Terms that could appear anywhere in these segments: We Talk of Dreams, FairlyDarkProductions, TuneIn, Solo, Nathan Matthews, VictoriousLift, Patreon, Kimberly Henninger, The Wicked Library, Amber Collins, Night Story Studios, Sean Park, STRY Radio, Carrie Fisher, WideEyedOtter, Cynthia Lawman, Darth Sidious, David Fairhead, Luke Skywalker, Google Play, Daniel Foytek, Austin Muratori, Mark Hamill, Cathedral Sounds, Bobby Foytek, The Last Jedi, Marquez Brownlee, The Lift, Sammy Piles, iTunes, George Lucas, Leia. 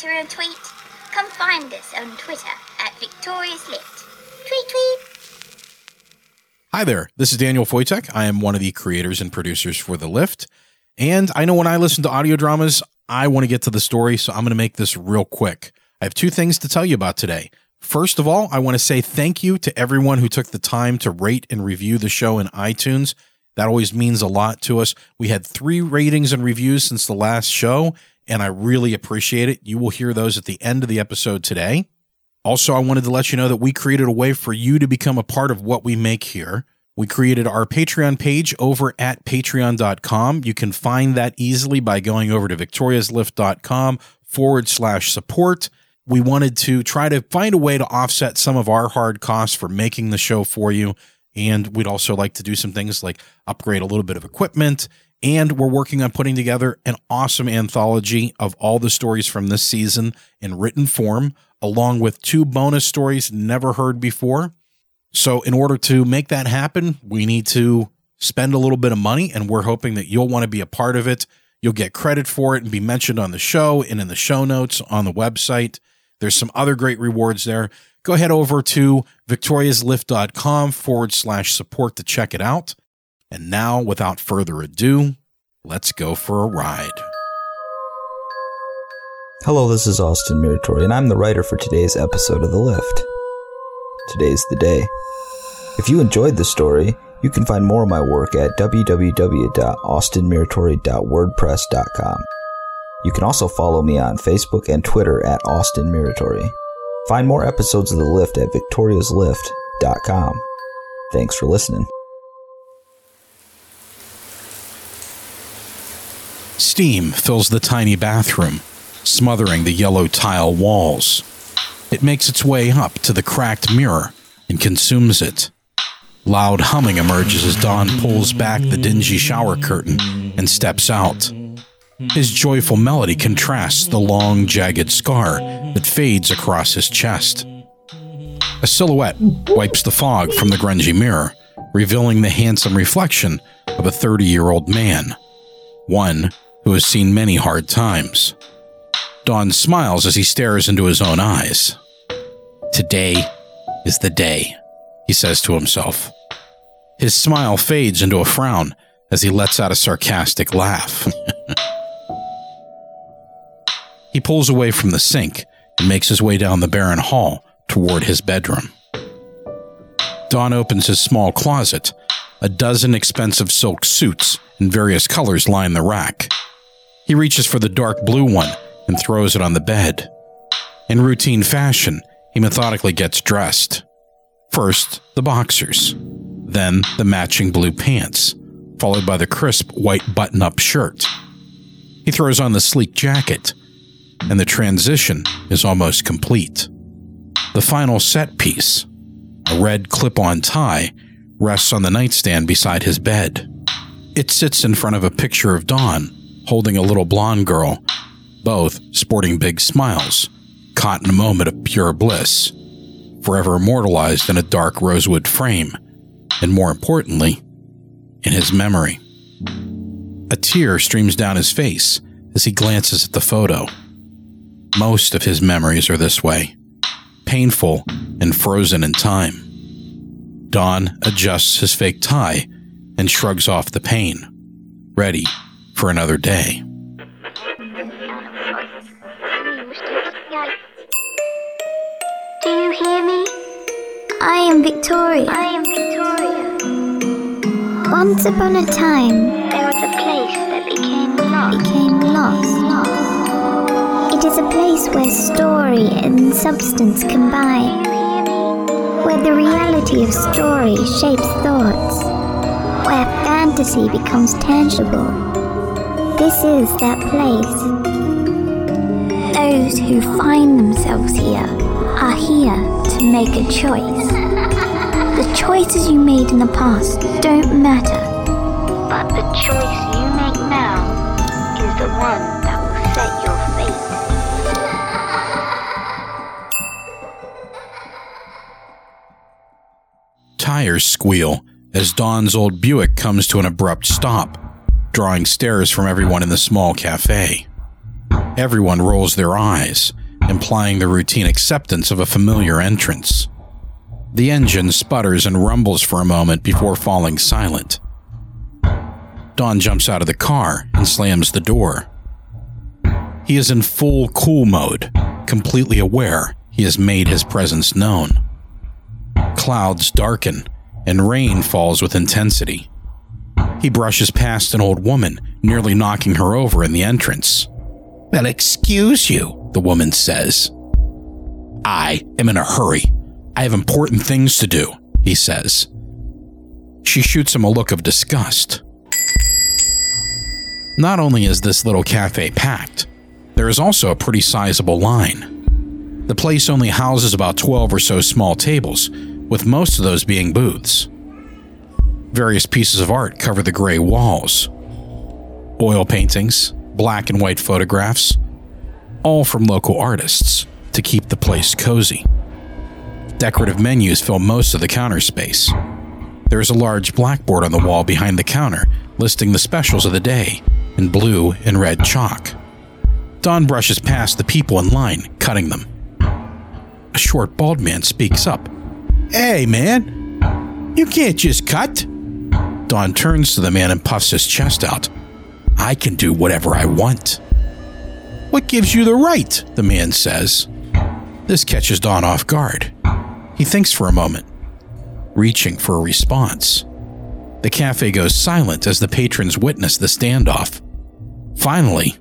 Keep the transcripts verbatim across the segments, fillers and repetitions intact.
Twitter and tweet? Come find us on Twitter at VictoriousLift. Tweet, tweet. Hi there, this is Daniel Foytek. I am one of the creators and producers for The Lift. And I know when I listen to audio dramas, I want to get to the story, so I'm going to make this real quick. I have two things to tell you about today. First of all, I want to say thank you to everyone who took the time to rate and review the show in iTunes. That always means a lot to us. We had three ratings and reviews since the last show, and I really appreciate it. You will hear those at the end of the episode today. Also, I wanted to let you know that we created a way for you to become a part of what we make here. We created our Patreon page over at patreon dot com. You can find that easily by going over to victoriaslift.com forward slash support. We wanted to try to find a way to offset some of our hard costs for making the show for you. And we'd also like to do some things like upgrade a little bit of equipment. And we're working on putting together an awesome anthology of all the stories from this season in written form, along with two bonus stories never heard before. So in order to make that happen, we need to spend a little bit of money, and we're hoping that you'll want to be a part of it. You'll get credit for it and be mentioned on the show and in the show notes on the website. There's some other great rewards there. Go ahead over to victoriaslift.com forward slash support to check it out. And now, without further ado, let's go for a ride. Hello, this is Austin Muratori, and I'm the writer for today's episode of The Lift. Today's the day. If you enjoyed the story, you can find more of my work at w w w dot austin muratori dot wordpress dot com. You can also follow me on Facebook and Twitter at Austin Muratori. Find more episodes of The Lift at victoriaslift dot com. Thanks for listening. Steam fills the tiny bathroom, smothering the yellow tile walls. It makes its way up to the cracked mirror and consumes it. Loud humming emerges as Don pulls back the dingy shower curtain and steps out. His joyful melody contrasts the long, jagged scar that fades across his chest. A silhouette wipes the fog from the grungy mirror, revealing the handsome reflection of a thirty-year-old man, one who has seen many hard times. Don smiles as he stares into his own eyes. "Today is the day," he says to himself. His smile fades into a frown as he lets out a sarcastic laugh. He pulls away from the sink and makes his way down the barren hall toward his bedroom. Don opens his small closet. A dozen expensive silk suits in various colors line the rack. He reaches for the dark blue one and throws it on the bed. In routine fashion, he methodically gets dressed. First, the boxers, then the matching blue pants, followed by the crisp white button-up shirt. He throws on the sleek jacket, and the transition is almost complete. The final set piece, a red clip-on tie, rests on the nightstand beside his bed. It sits in front of a picture of Dawn, holding a little blonde girl, both sporting big smiles, caught in a moment of pure bliss, forever immortalized in a dark rosewood frame, and more importantly, in his memory. A tear streams down his face as he glances at the photo. Most of his memories are this way, painful and frozen in time. Don adjusts his fake tie and shrugs off the pain, ready for another day. Do you hear me? I am Victoria. I am Victoria. Once upon a time, there was a place that became lost. Became lost. lost. It is a place where story and substance combine, where the reality of story shapes thoughts, where fantasy becomes tangible. This is that place. Those who find themselves here are here to make a choice. The choices you made in the past don't matter, but the choice you make now is the one that will set your fate. Tires squeal as Dawn's old Buick comes to an abrupt stop, drawing stares from everyone in the small cafe. Everyone rolls their eyes, implying the routine acceptance of a familiar entrance. The engine sputters and rumbles for a moment before falling silent. Don jumps out of the car and slams the door. He is in full cool mode, completely aware he has made his presence known. Clouds darken and rain falls with intensity. He brushes past an old woman, nearly knocking her over in the entrance. "Well, excuse you," the woman says. "I am in a hurry. I have important things to do," he says. She shoots him a look of disgust. Not only is this little cafe packed, there is also a pretty sizable line. The place only houses about twelve or so small tables, with most of those being booths. Various pieces of art cover the gray walls. Oil paintings, black and white photographs, all from local artists to keep the place cozy. Decorative menus fill most of the counter space. There is a large blackboard on the wall behind the counter listing the specials of the day in blue and red chalk. Don brushes past the people in line, cutting them. A short, bald man speaks up. "Hey, man, you can't just cut." Don turns to the man and puffs his chest out. "I can do whatever I want." "What gives you the right?" the man says. This catches Don off guard. He thinks for a moment, reaching for a response. The cafe goes silent as the patrons witness the standoff. Finally,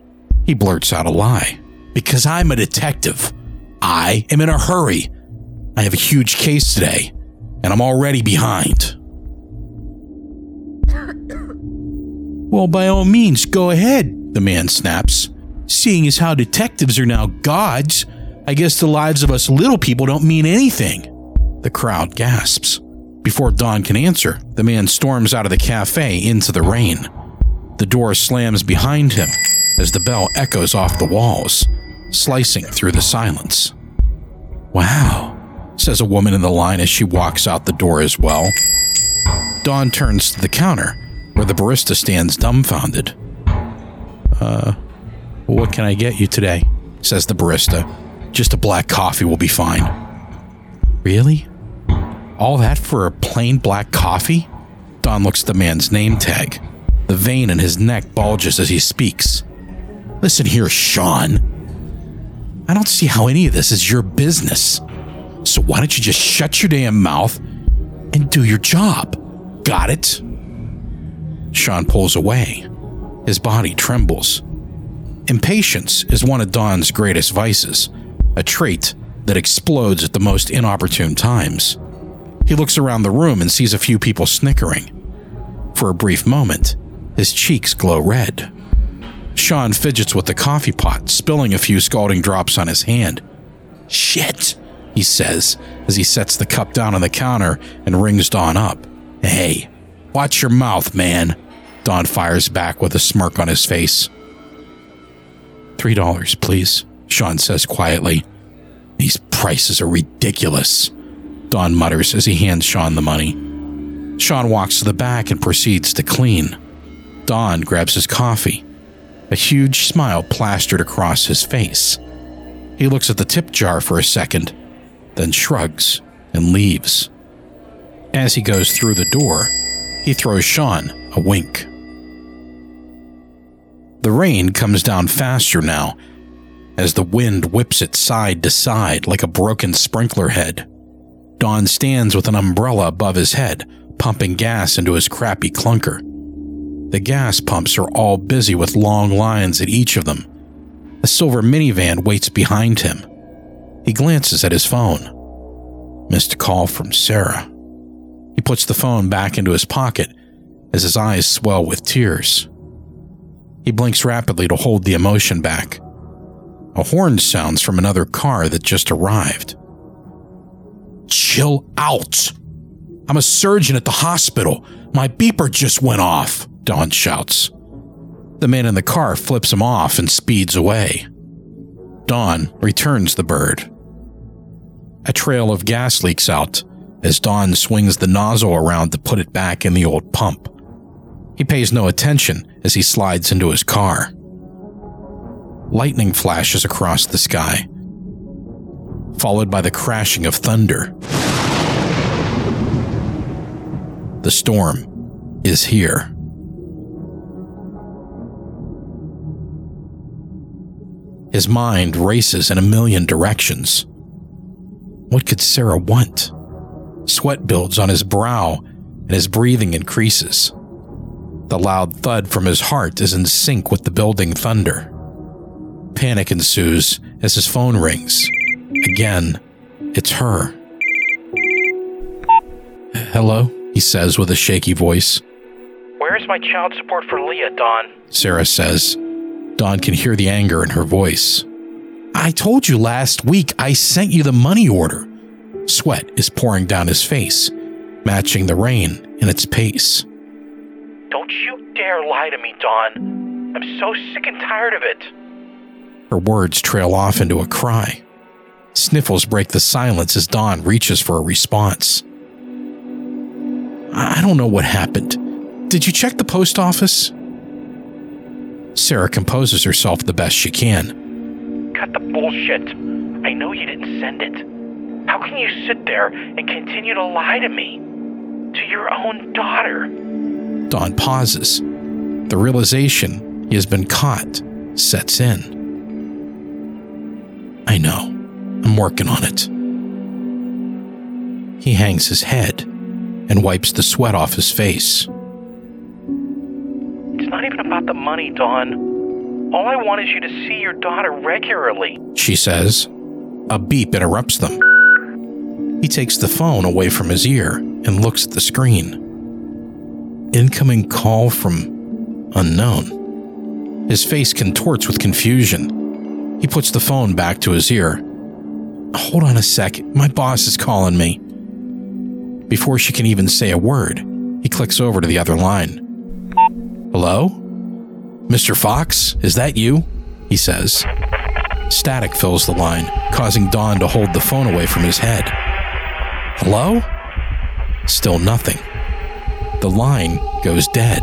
he blurts out a lie. "Because I'm a detective. I am in a hurry. I have a huge case today, and I'm already behind." "Well, by all means, go ahead," the man snaps. "Seeing as how detectives are now gods, I guess the lives of us little people don't mean anything." The crowd gasps. Before Don can answer, the man storms out of the cafe into the rain. The door slams behind him as the bell echoes off the walls, slicing through the silence. "Wow," says a woman in the line as she walks out the door as well. Don turns to the counter, where the barista stands dumbfounded. Uh, "What can I get you today?" says the barista. "Just a black coffee will be fine." "Really? All that for a plain black coffee?" Don looks at the man's name tag. The vein in his neck bulges as he speaks. "Listen here, Sean. I don't see how any of this is your business. So why don't you just shut your damn mouth and do your job? Got it?" Sean pulls away. His body trembles. Impatience is one of Don's greatest vices, a trait that explodes at the most inopportune times. He looks around the room and sees a few people snickering. For a brief moment, his cheeks glow red. Sean fidgets with the coffee pot, spilling a few scalding drops on his hand. "Shit," he says as he sets the cup down on the counter and rings Don up. "Hey, watch your mouth, man," Don fires back with a smirk on his face. Three dollars, please," Sean says quietly. "These prices are ridiculous," Don mutters as he hands Sean the money. Sean walks to the back and proceeds to clean. Don grabs his coffee, a huge smile plastered across his face. He looks at the tip jar for a second, then shrugs and leaves. As he goes through the door, he throws Sean a wink. The rain comes down faster now, as the wind whips it side to side like a broken sprinkler head. Don stands with an umbrella above his head, pumping gas into his crappy clunker. The gas pumps are all busy with long lines at each of them. A silver minivan waits behind him. He glances at his phone. Missed a call from Sarah. He puts the phone back into his pocket as his eyes swell with tears. He blinks rapidly to hold the emotion back. A horn sounds from another car that just arrived. "Chill out. I'm a surgeon at the hospital. My beeper just went off," Don shouts. The man in the car flips him off and speeds away. Don returns the bird. A trail of gas leaks out as Don swings the nozzle around to put it back in the old pump. He pays no attention as he slides into his car. lightning flashes across the sky, followed by the crashing of thunder. The storm is here. His mind races in a million directions. What could Sarah want? Sweat builds on his brow and his breathing increases. The loud thud from his heart is in sync with the building thunder. Panic ensues as his phone rings. Again, it's her. "Hello," he says with a shaky voice. "Where's my child support for Leah, Dawn?" Sarah says. Dawn can hear the anger in her voice. "I told you last week I sent you the money order." Sweat is pouring down his face, matching the rain in its pace. "Don't you dare lie to me, Dawn. I'm so sick and tired of it." Her words trail off into a cry. Sniffles break the silence as Dawn reaches for a response. "I don't know what happened. Did you check the post office?" Sarah composes herself the best she can. "Cut the bullshit. I know you didn't send it. How can you sit there and continue to lie to me? To your own daughter?" Dawn pauses. The realization he has been caught sets in. "I know. I'm working on it." He hangs his head and wipes the sweat off his face. "It's not even about the money, Dawn. All I want is you to see your daughter regularly," she says. A beep interrupts them. He takes the phone away from his ear and looks at the screen. Incoming call from unknown. His face contorts with confusion. He puts the phone back to his ear. "Hold on a second. My boss is calling me." Before she can even say a word, he clicks over to the other line. "Hello? Mister Fox, is that you?" he says. Static fills the line, causing Dawn to hold the phone away from his head. "Hello?" Still nothing. The line goes dead.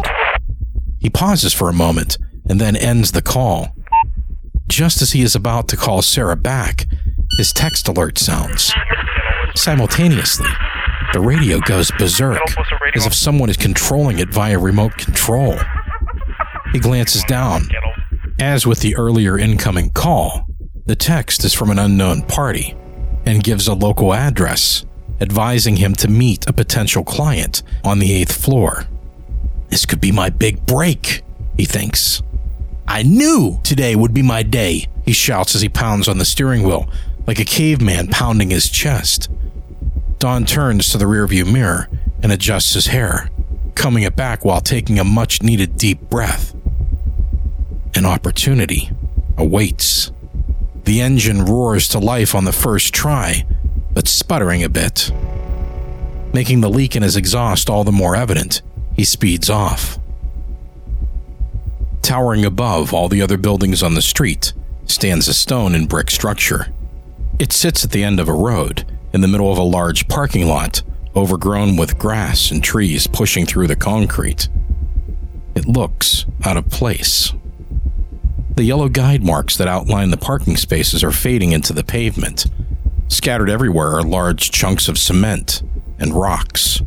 He pauses for a moment and then ends the call. Just as he is about to call Sarah back, his text alert sounds. Simultaneously, the radio goes berserk, as if someone is controlling it via remote control. He glances down. As with the earlier incoming call, the text is from an unknown party and gives a local address, advising him to meet a potential client on the eighth floor. "This could be my big break," he thinks. "I knew today would be my day," he shouts as he pounds on the steering wheel, like a caveman pounding his chest. Dawn turns to the rearview mirror and adjusts his hair, combing it back while taking a much-needed deep breath. An opportunity awaits. The engine roars to life on the first try, but sputtering a bit. Making the leak in his exhaust all the more evident, he speeds off. Towering above all the other buildings on the street stands a stone and brick structure. It sits at the end of a road, in the middle of a large parking lot, overgrown with grass and trees pushing through the concrete. It looks out of place. The yellow guide marks that outline the parking spaces are fading into the pavement. Scattered everywhere are large chunks of cement and rocks.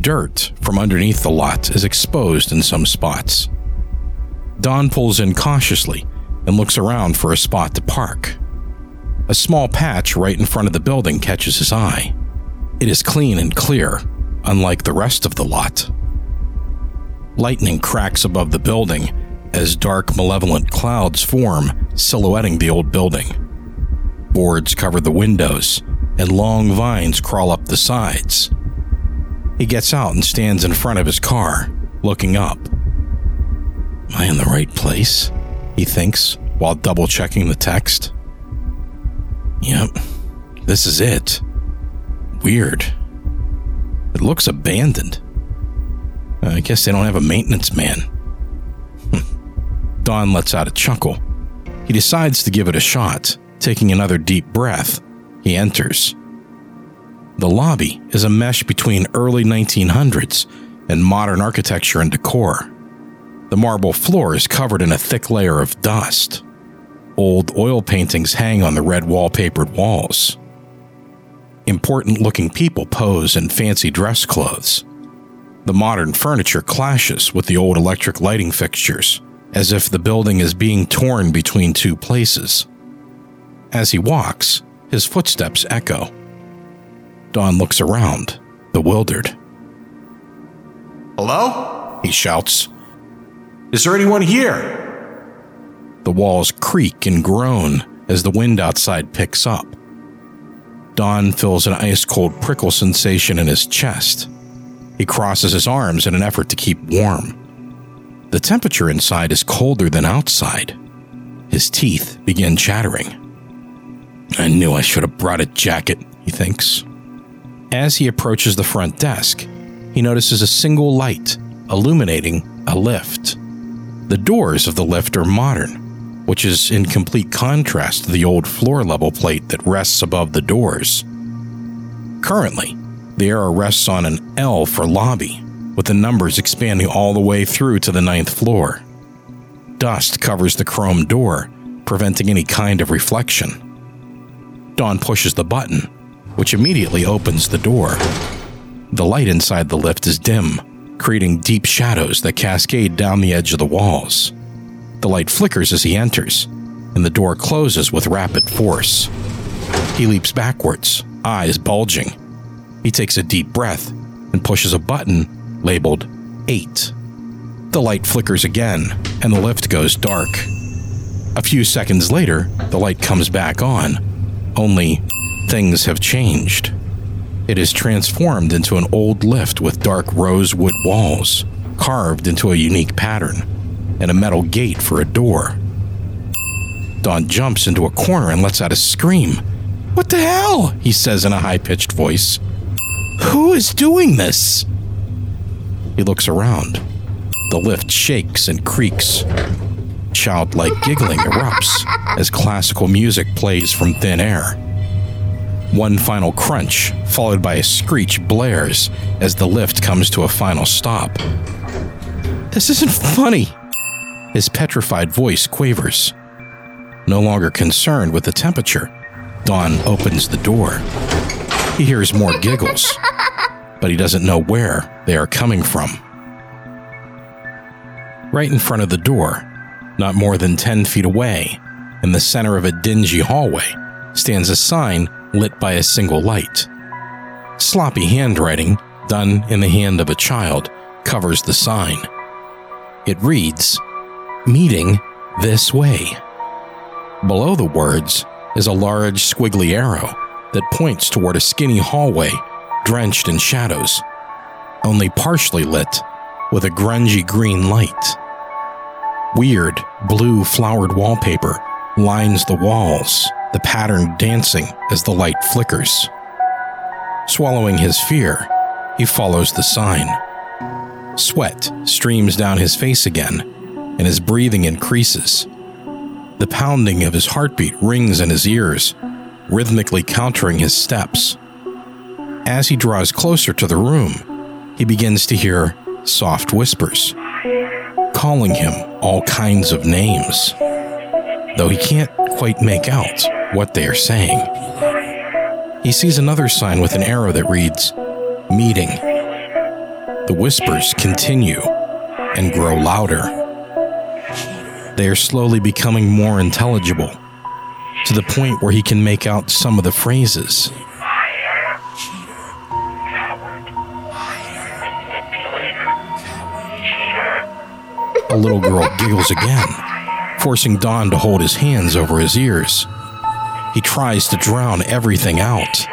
Dirt from underneath the lot is exposed in some spots. Dawn pulls in cautiously and looks around for a spot to park. A small patch right in front of the building catches his eye. It is clean and clear, unlike the rest of the lot. Lightning cracks above the building as dark, malevolent clouds form, silhouetting the old building. Boards cover the windows, and long vines crawl up the sides. He gets out and stands in front of his car, looking up. "Am I in the right place?" he thinks, while double-checking the text. "Yep, this is it. Weird. It looks abandoned. I guess they don't have a maintenance man." Dawn lets out a chuckle. He decides to give it a shot. Taking another deep breath, he enters. The lobby is a mesh between early nineteen hundreds and modern architecture and decor. The marble floor is covered in a thick layer of dust. Old oil paintings hang on the red wallpapered walls. Important-looking people pose in fancy dress clothes. The modern furniture clashes with the old electric lighting fixtures, as if the building is being torn between two places. As he walks, his footsteps echo. Don looks around, bewildered. "Hello?" he shouts. "Is there anyone here?" The walls creak and groan as the wind outside picks up. Don feels an ice-cold prickle sensation in his chest. He crosses his arms in an effort to keep warm. The temperature inside is colder than outside. His teeth begin chattering. "I knew I should have brought a jacket," he thinks. As he approaches the front desk, he notices a single light illuminating a lift. The doors of the lift are modern, which is in complete contrast to the old floor-level plate that rests above the doors. Currently, the arrow rests on an L for lobby, with the numbers expanding all the way through to the ninth floor. Dust covers the chrome door, preventing any kind of reflection. Don pushes the button, which immediately opens the door. The light inside the lift is dim, creating deep shadows that cascade down the edge of the walls. The light flickers as he enters, and the door closes with rapid force. He leaps backwards, eyes bulging. He takes a deep breath and pushes a button labeled eight. The light flickers again, and the lift goes dark. A few seconds later, the light comes back on, only things have changed. It is transformed into an old lift with dark rosewood walls, carved into a unique pattern, and a metal gate for a door. Don jumps into a corner and lets out a scream. "What the hell?" he says in a high-pitched voice. "Who is doing this?" He looks around. The lift shakes and creaks. Childlike giggling erupts as classical music plays from thin air. One final crunch, followed by a screech, blares as the lift comes to a final stop. "This isn't funny." His petrified voice quavers. No longer concerned with the temperature, Don opens the door. He hears more giggles, but he doesn't know where they are coming from. Right in front of the door, not more than ten feet away, in the center of a dingy hallway, stands a sign lit by a single light. Sloppy handwriting, done in the hand of a child, covers the sign. It reads, "Meeting this way." Below the words is a large squiggly arrow that points toward a skinny hallway drenched in shadows, only partially lit with a grungy green light. Weird blue flowered wallpaper lines the walls, the pattern dancing as the light flickers. Swallowing his fear, he follows the sign. Sweat streams down his face again, and his breathing increases. The pounding of his heartbeat rings in his ears, rhythmically countering his steps. As he draws closer to the room, he begins to hear soft whispers, calling him all kinds of names, though he can't quite make out what they are saying. He sees another sign with an arrow that reads, "Meeting." The whispers continue and grow louder. They are slowly becoming more intelligible, to the point where he can make out some of the phrases. A little girl giggles again, forcing Don to hold his hands over his ears. He tries to drown everything out.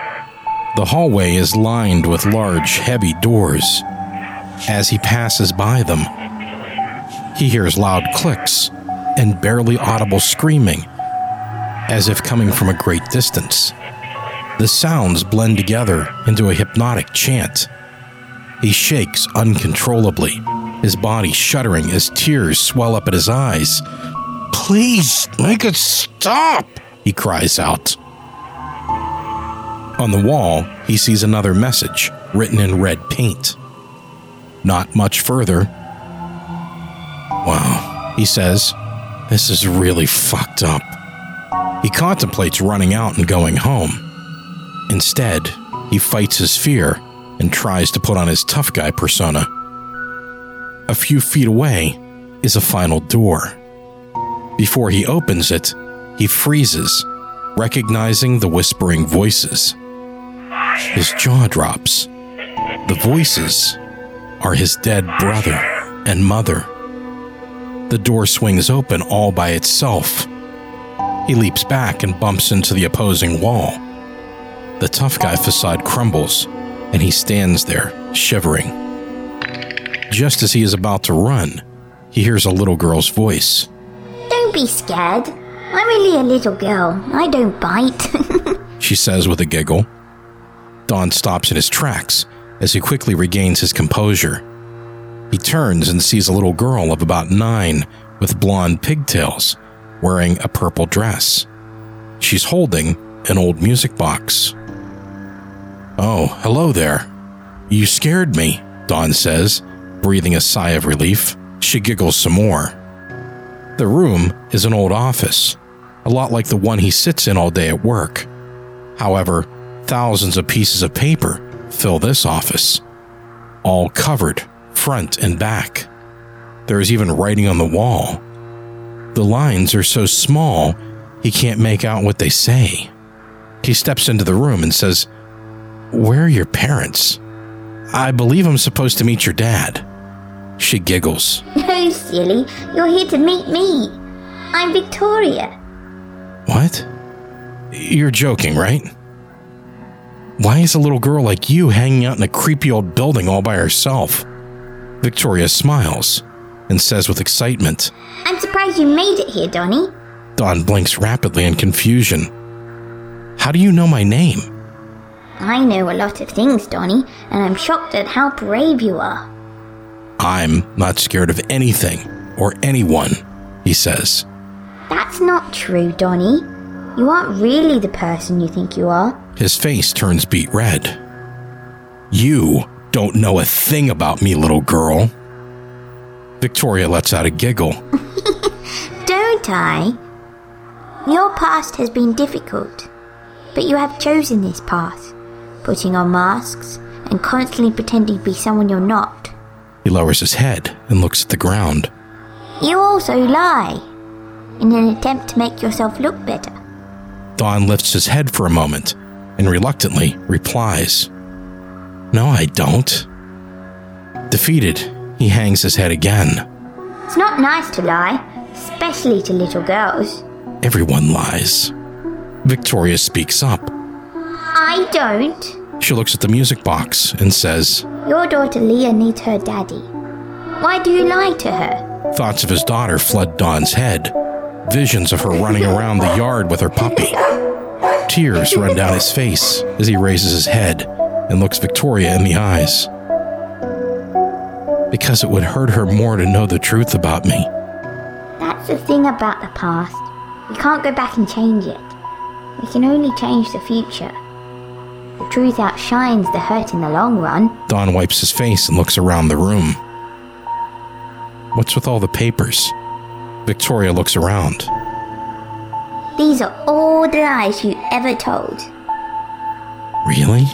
The hallway is lined with large, heavy doors. As he passes by them, he hears loud clicks and barely audible screaming, as if coming from a great distance. The sounds blend together into a hypnotic chant. He shakes uncontrollably, his body shuddering as tears swell up at his eyes. "Please, make it stop!" he cries out. On the wall, he sees another message written in red paint. Not much further. "Wow," he says. "This is really fucked up." He contemplates running out and going home. Instead, he fights his fear and tries to put on his tough guy persona. A few feet away is a final door. Before he opens it, he freezes, recognizing the whispering voices. His jaw drops. The voices are his dead brother and mother. The door swings open all by itself. He leaps back and bumps into the opposing wall. The tough guy facade crumbles, and he stands there, shivering. Just as he is about to run, he hears a little girl's voice. Don't be scared. I'm only a little girl. I don't bite, she says with a giggle. Don stops in his tracks as he quickly regains his composure. He turns and sees a little girl of about nine with blonde pigtails, wearing a purple dress. She's holding an old music box. Oh, hello there. You scared me, Don says, breathing a sigh of relief. She giggles some more. The room is an old office, a lot like the one he sits in all day at work. However, thousands of pieces of paper fill this office, all covered front and back. There is even writing on the wall. The lines are so small, he can't make out what they say. He steps into the room and says, "Where are your parents? I believe I'm supposed to meet your dad." She giggles. No, silly. You're here to meet me. I'm Victoria. What? You're joking, right? Why is a little girl like you hanging out in a creepy old building all by herself? Victoria smiles and says with excitement, I'm surprised you made it here, Donnie. Don blinks rapidly in confusion. How do you know my name? I know a lot of things, Donnie, and I'm shocked at how brave you are. I'm not scared of anything or anyone, he says. That's not true, Donnie. You aren't really the person you think you are. His face turns beet red. You don't know a thing about me, little girl. Victoria lets out a giggle. Don't I? Your past has been difficult, but you have chosen this path, putting on masks and constantly pretending to be someone you're not. He lowers his head and looks at the ground. You also lie, in an attempt to make yourself look better. Don lifts his head for a moment and reluctantly replies, No, I don't. Defeated, he hangs his head again. It's not nice to lie, especially to little girls. Everyone lies. Victoria speaks up. I don't. She looks at the music box and says, Your daughter Leah needs her daddy. Why do you lie to her? Thoughts of his daughter flood Don's head. Visions of her running around the yard with her puppy. Tears run down his face as he raises his head and looks Victoria in the eyes. Because it would hurt her more to know the truth about me. That's the thing about the past. We can't go back and change it. We can only change the future. The truth outshines the hurt in the long run. Don wipes his face and looks around the room. What's with all the papers? Victoria looks around. These are all the lies you ever told. Really?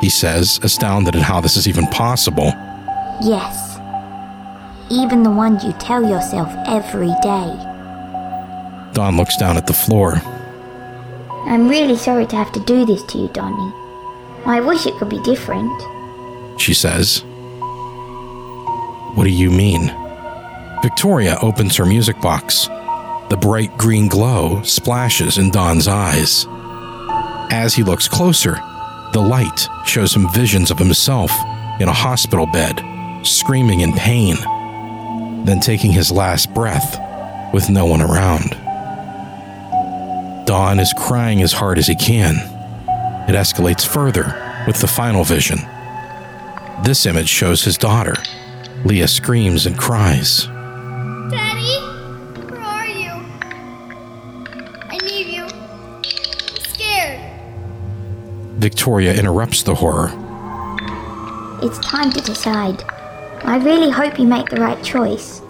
He says, astounded at how this is even possible. Yes. Even the ones you tell yourself every day. Don looks down at the floor. I'm really sorry to have to do this to you, Donnie. I wish it could be different, she says. What do you mean? Victoria opens her music box. The bright green glow splashes in Don's eyes. As he looks closer, the light shows him visions of himself in a hospital bed, screaming in pain, then taking his last breath with no one around. Don is crying as hard as he can. It escalates further with the final vision. This image shows his daughter. Leah screams and cries. Daddy, where are you? I need you. I'm scared. Victoria interrupts the horror. It's time to decide. I really hope you make the right choice.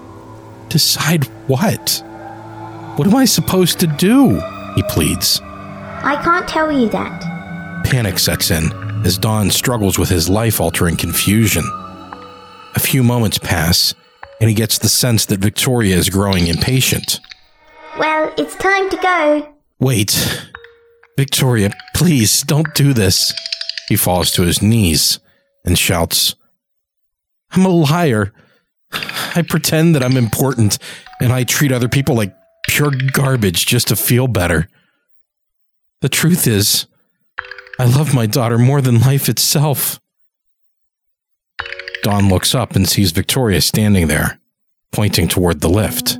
Decide what? What am I supposed to do? he pleads. I can't tell you that. Panic sets in as Don struggles with his life-altering confusion. A few moments pass, and he gets the sense that Victoria is growing impatient. Well, it's time to go. Wait. Victoria, please, don't do this. He falls to his knees and shouts, I'm a liar. I pretend that I'm important, and I treat other people like pure garbage just to feel better. The truth is, I love my daughter more than life itself. Dawn looks up and sees Victoria standing there, pointing toward the lift.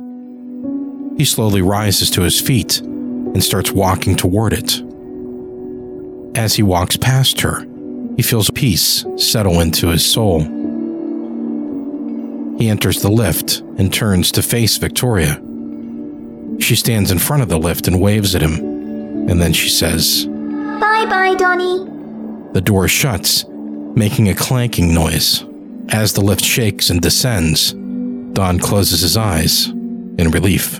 He slowly rises to his feet and starts walking toward it. As he walks past her, he feels peace settle into his soul. He enters the lift and turns to face Victoria. She stands in front of the lift and waves at him, and then she says, Bye-bye, Donnie. The door shuts, making a clanking noise. As the lift shakes and descends, Don closes his eyes in relief.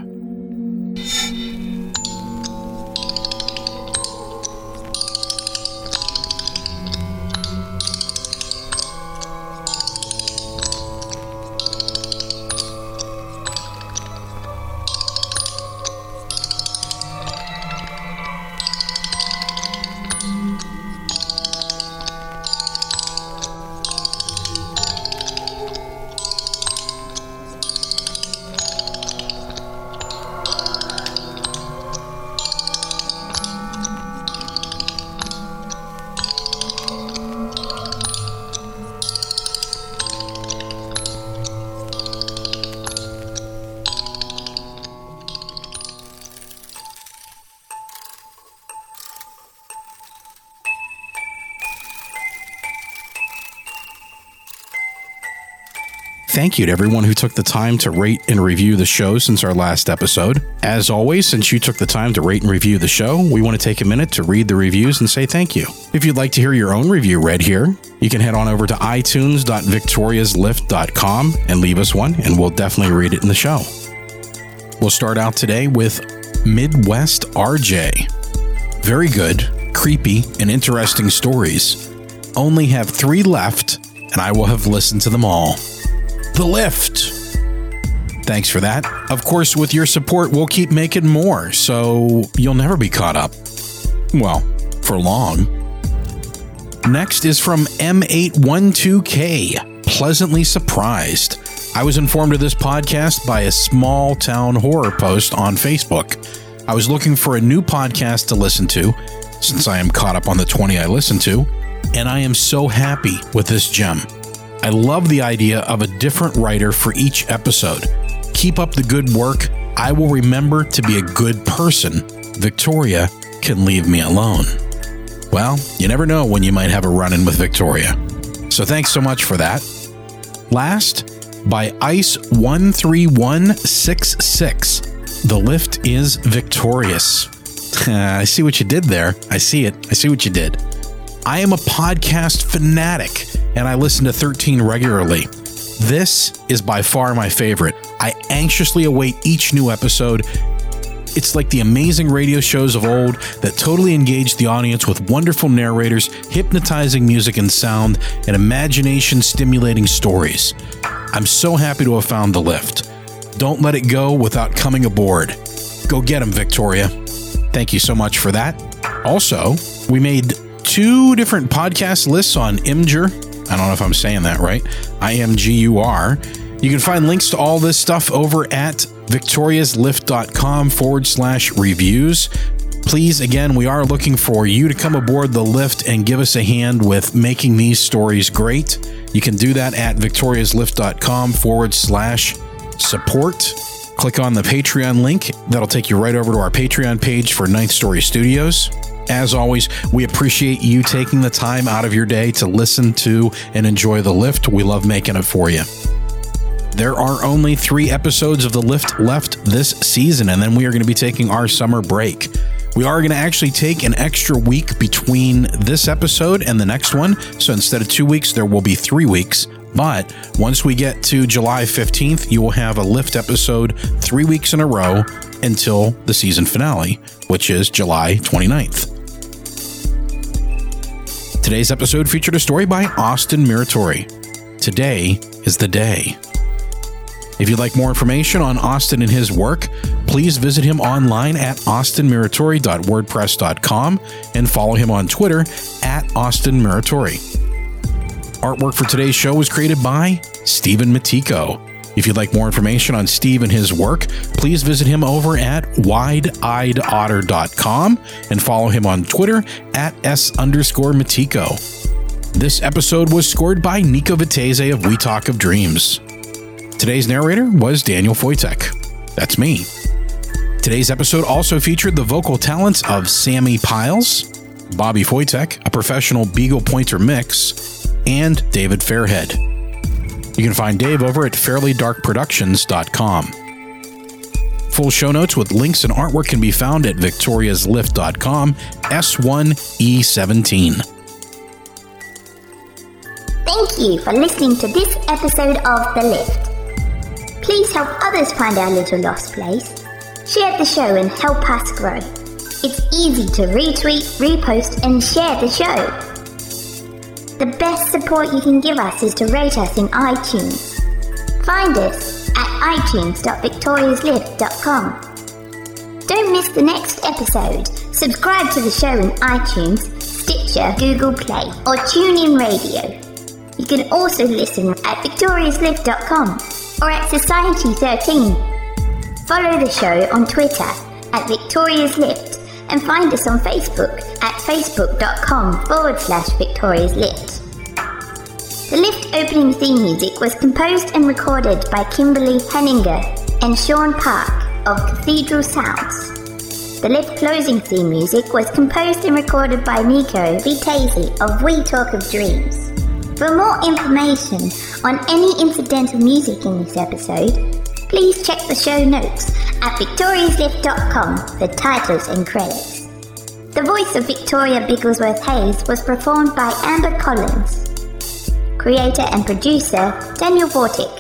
Thank you to everyone who took the time to rate and review the show since our last episode. As always, since you took the time to rate and review the show, we want to take a minute to read the reviews and say thank you. If you'd like to hear your own review read here, you can head on over to i tunes dot victorious lift dot com and leave us one, and we'll definitely read it in the show. We'll start out today with Midwest R J. Very good, creepy, and interesting stories. Only have three left, and I will have listened to them all. The Lift. Thanks for that. Of course, with your support, we'll keep making more, so you'll never be caught up. Well, for long. Next is from M eight one two K. Pleasantly surprised. I was informed of this podcast by a small town horror post on Facebook. I was looking for a new podcast to listen to, since I am caught up on the twenty I listen to, and I am so happy with this gem. I love the idea of a different writer for each episode. Keep up the good work. I will remember to be a good person. Victoria can leave me alone. Well, you never know when you might have a run-in with Victoria. So thanks so much for that. Last, by Ice one three one six six, The Lift is victorious. I see what you did there. I see it. I see what you did. I am a podcast fanatic, and I listen to thirteen regularly. This is by far my favorite. I anxiously await each new episode. It's like the amazing radio shows of old that totally engage the audience with wonderful narrators, hypnotizing music and sound, and imagination-stimulating stories. I'm so happy to have found The Lift. Don't let it go without coming aboard. Go get 'em, Victoria. Thank you so much for that. Also, we made two different podcast lists on Imgur. I don't know if I'm saying that right. I M G U R. You can find links to all this stuff over at victorious lift dot com forward slash reviews. Please, again, we are looking for you to come aboard The Lift and give us a hand with making these stories great. You can do that at victorious lift dot com forward slash support. Click on the Patreon link. That'll take you right over to our Patreon page for Night Story Studios. As always, we appreciate you taking the time out of your day to listen to and enjoy The Lift. We love making it for you. There are only three episodes of The Lift left this season, and then we are going to be taking our summer break. We are going to actually take an extra week between this episode and the next one. So instead of two weeks, there will be three weeks But once we get to July fifteenth, you will have a Lift episode three weeks in a row until the season finale, which is July twenty-ninth. Today's episode featured a story by Austin Muratori. Today is the day. If you'd like more information on Austin and his work, please visit him online at austin muratori dot wordpress dot com and follow him on Twitter at Austin Muratori. Artwork for today's show was created by Stephen Matiko. If you'd like more information on Steve and his work, please visit him over at wide eyed otter dot com and follow him on Twitter at S underscore Matiko. This episode was scored by Nico Vitesi of We Talk of Dreams. Today's narrator was Daniel Foytek. That's me. Today's episode also featured the vocal talents of Sammy Piles, Bobby Foytek, a professional Beagle Pointer mix, and David Fairhead. You can find Dave over at fairly dark productions dot com. Full show notes with links and artwork can be found at victorious lift dot com S one E seventeen. Thank you for listening to this episode of The Lift. Please help others find our little lost place. Share the show and help us grow. It's easy to retweet, repost, and share the show. The best support you can give us is to rate us in iTunes. Find us at itunes dot victorious lift dot com. Don't miss the next episode. Subscribe to the show in iTunes, Stitcher, Google Play, or TuneIn Radio. You can also listen at victorious lift dot com or at Society thirteen. Follow the show on Twitter at VictoriousLift. And find us on Facebook at facebook.com forward slash victoriouslift. The Lift opening theme music was composed and recorded by Kimberly Henninger and Sean Park of Cathedral Sounds. The Lift closing theme music was composed and recorded by Nico Vitesi of We Talk of Dreams. For more information on any incidental music in this episode, please check the show notes at victorious lift dot com for titles and credits. The voice of Victoria Bigglesworth Hayes was performed by Amber Collins. Creator and producer Daniel Foytek.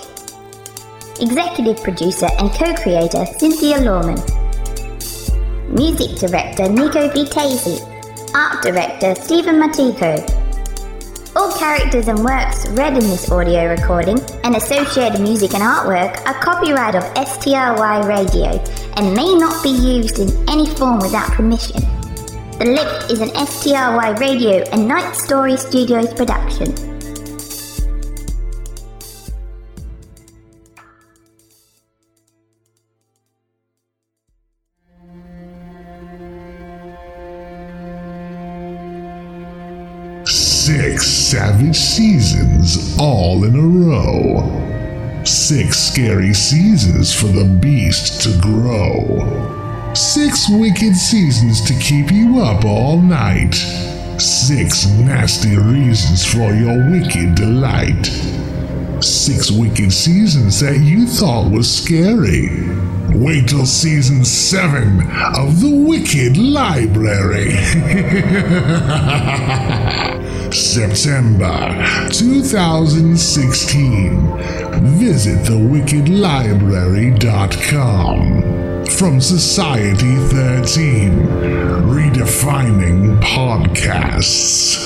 Executive producer and co-creator Cynthia Lawman. Music director Nico Vitesi. Art director Stephen Matiko. All characters and works read in this audio recording and associated music and artwork are copyright of S T R Y Radio and may not be used in any form without permission. The Lift is an S T R Y Radio and Night Story Studios production. Six savage seasons all in a row. Six scary seasons for the beast to grow. Six wicked seasons to keep you up all night. Six nasty reasons for your wicked delight. Six wicked seasons that you thought was scary. Wait till season seven of The Wicked Library. September twenty sixteen. Visit the wicked library dot com. From Society thirteen, redefining podcasts.